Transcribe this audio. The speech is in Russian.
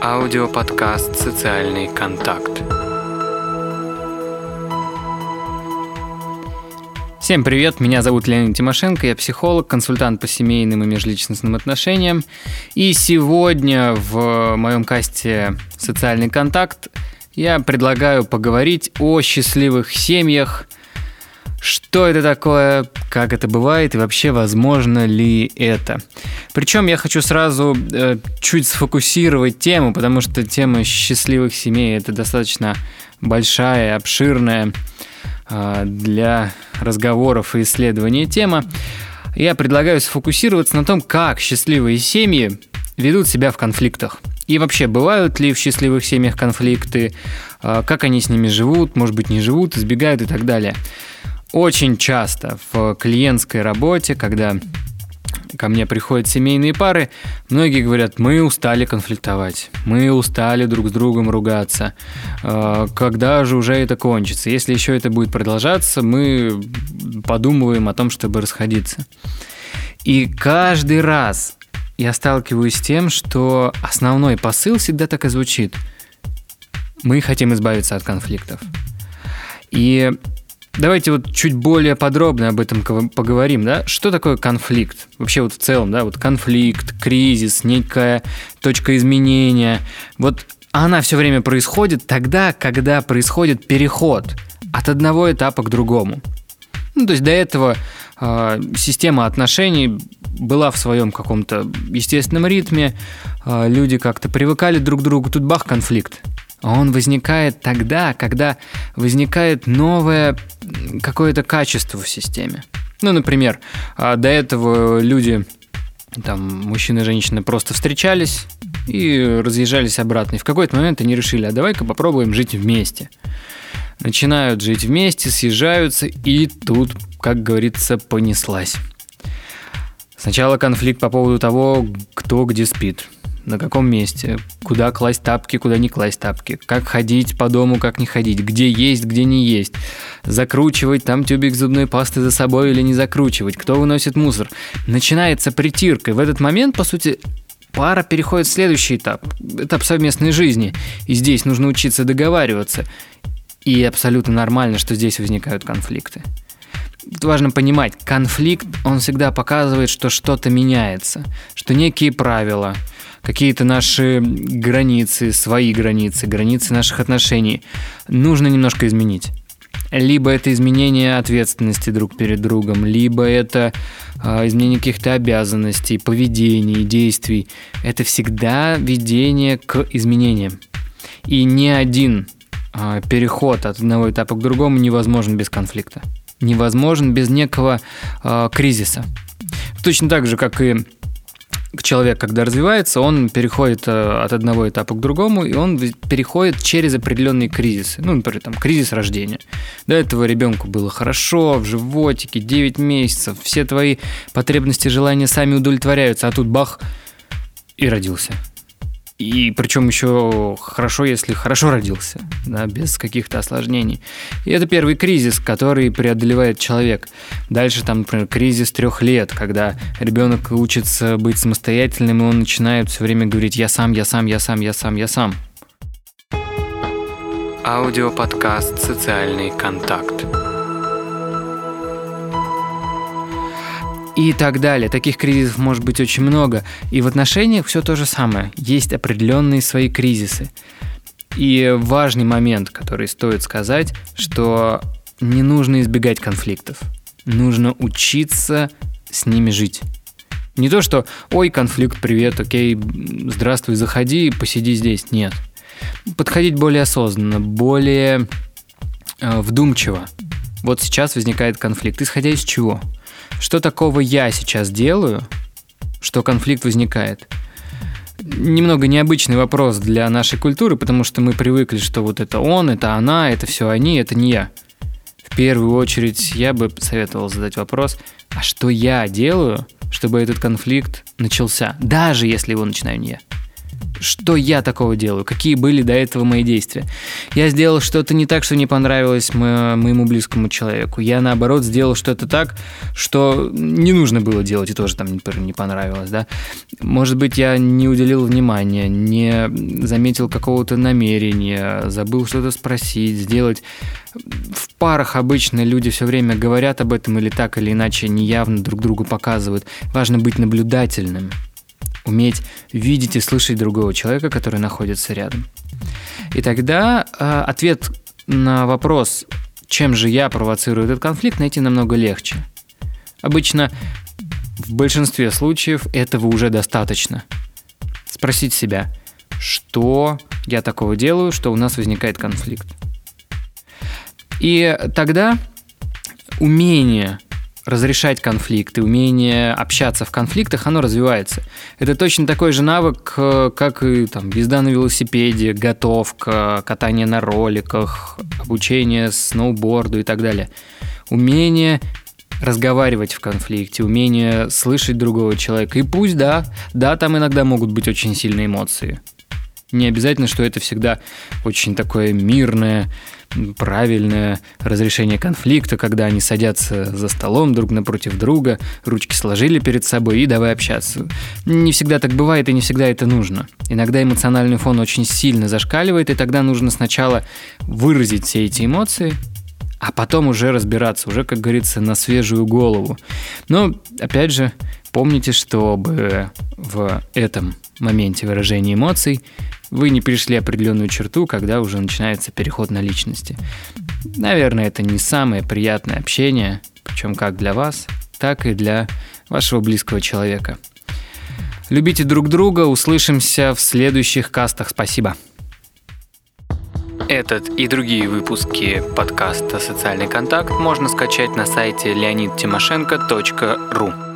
Аудиоподкаст «Социальный контакт». Всем привет, меня зовут Леонид Тимошенко, я психолог, консультант по семейным и межличностным отношениям. И сегодня в моем касте «Социальный контакт» я предлагаю поговорить о счастливых семьях, что это такое, как это бывает и вообще возможно ли это. Причем я хочу сразу чуть сфокусировать тему, потому что тема счастливых семей – это достаточно большая, обширная для разговоров и исследования тема. Я предлагаю сфокусироваться на том, как счастливые семьи ведут себя в конфликтах. И вообще, бывают ли в счастливых семьях конфликты, как они с ними живут, может быть, не живут, избегают и так далее. Очень часто в клиентской работе, когда ко мне приходят семейные пары, многие говорят: мы устали конфликтовать, мы устали друг с другом ругаться, когда же уже это кончится? Если еще это будет продолжаться, мы подумываем о том, чтобы расходиться. И каждый раз я сталкиваюсь с тем, что основной посыл всегда так и звучит: мы хотим избавиться от конфликтов. И давайте вот чуть более подробно об этом поговорим, да? Что такое конфликт? Вообще вот в целом, да, вот конфликт, кризис, некая точка изменения. Вот она все время происходит тогда, когда происходит переход от одного этапа к другому. То есть до этого система отношений была в своем каком-то естественном ритме, люди как-то привыкали друг к другу, тут бах, конфликт. Он возникает тогда, когда возникает новое какое-то качество в системе. Ну, например, до этого люди, там, мужчина и женщина просто встречались и разъезжались обратно. И в какой-то момент они решили: а давай-ка попробуем жить вместе. Начинают жить вместе, съезжаются, и тут, как говорится, понеслась. Сначала конфликт по поводу того, кто где спит, на каком месте, куда класть тапки, куда не класть тапки, как ходить по дому, как не ходить, где есть, где не есть, закручивать там тюбик зубной пасты за собой или не закручивать, кто выносит мусор. Начинается притирка, и в этот момент, по сути, пара переходит в следующий этап, этап совместной жизни, и здесь нужно учиться договариваться, и абсолютно нормально, что здесь возникают конфликты. Важно понимать, конфликт, он всегда показывает, что что-то меняется, что некие правила, какие-то наши границы, свои границы, границы наших отношений нужно немножко изменить. Либо это изменение ответственности друг перед другом, либо это изменение каких-то обязанностей, поведений, действий. Это всегда ведение к изменениям. И ни один переход от одного этапа к другому невозможен без конфликта. Невозможен без некого кризиса. Точно так же, как и человек, когда развивается, он переходит от одного этапа к другому, и он переходит через определенные кризисы. Ну, например, там, кризис рождения. До этого ребенку было хорошо, в животике 9 месяцев, все твои потребности, желания сами удовлетворяются, а тут бах, и родился. И причем еще хорошо, если хорошо родился, да, без каких-то осложнений. И это первый кризис, который преодолевает человек. Дальше там, например, кризис 3 лет, когда ребенок учится быть самостоятельным, и он начинает все время говорить: я сам, я сам, я сам, я сам, я сам. Аудиоподкаст «Социальный контакт». И так далее. Таких кризисов может быть очень много. И в отношениях все то же самое. Есть определенные свои кризисы. И важный момент, который стоит сказать, что не нужно избегать конфликтов. Нужно учиться с ними жить. Не то, что «ой, конфликт, привет, окей, здравствуй, заходи, посиди здесь». Нет. Подходить более осознанно, более вдумчиво. Вот сейчас возникает конфликт. Исходя из чего? Что такого я сейчас делаю, что конфликт возникает? Немного необычный вопрос для нашей культуры, потому что мы привыкли, что вот это он, это она, это все они, это не я. В первую очередь я бы советовал задать вопрос: а что я делаю, чтобы этот конфликт начался, даже если его начинаю не я? что я такого делаю, какие были до этого мои действия. Я сделал что-то не так, что не понравилось моему близкому человеку. Я, наоборот, сделал что-то так, что не нужно было делать и тоже там, например, не понравилось, да. Может быть, я не уделил внимания, не заметил какого-то намерения, забыл что-то спросить, сделать. В парах обычно люди все время говорят об этом или так, или иначе неявно друг другу показывают. Важно быть наблюдательным, уметь видеть и слышать другого человека, который находится рядом. И тогда ответ на вопрос, чем же я провоцирую этот конфликт, найти намного легче. Обычно в большинстве случаев этого уже достаточно. Спросить себя, что я такого делаю, что у нас возникает конфликт. И тогда умение разрешать конфликты, умение общаться в конфликтах, оно развивается. Это точно такой же навык, как и там, езда на велосипеде, готовка, катание на роликах, обучение сноуборду и так далее. Умение разговаривать в конфликте, умение слышать другого человека. И пусть, да, там иногда могут быть очень сильные эмоции. Не обязательно, что это всегда очень такое мирное, правильное разрешение конфликта, когда они садятся за столом друг напротив друга, ручки сложили перед собой и давай общаться. Не всегда так бывает и не всегда это нужно. Иногда эмоциональный фон очень сильно зашкаливает, и тогда нужно сначала выразить все эти эмоции, а потом уже разбираться, уже, как говорится, на свежую голову. Но, опять же, помните, чтобы в этом моменте выражения эмоций вы не перешли определенную черту, когда уже начинается переход на личности. Наверное, это не самое приятное общение, причем как для вас, так и для вашего близкого человека. Любите друг друга, услышимся в следующих кастах. Спасибо. Этот и другие выпуски подкаста «Социальный контакт» можно скачать на сайте leonidtimoshenko.ru.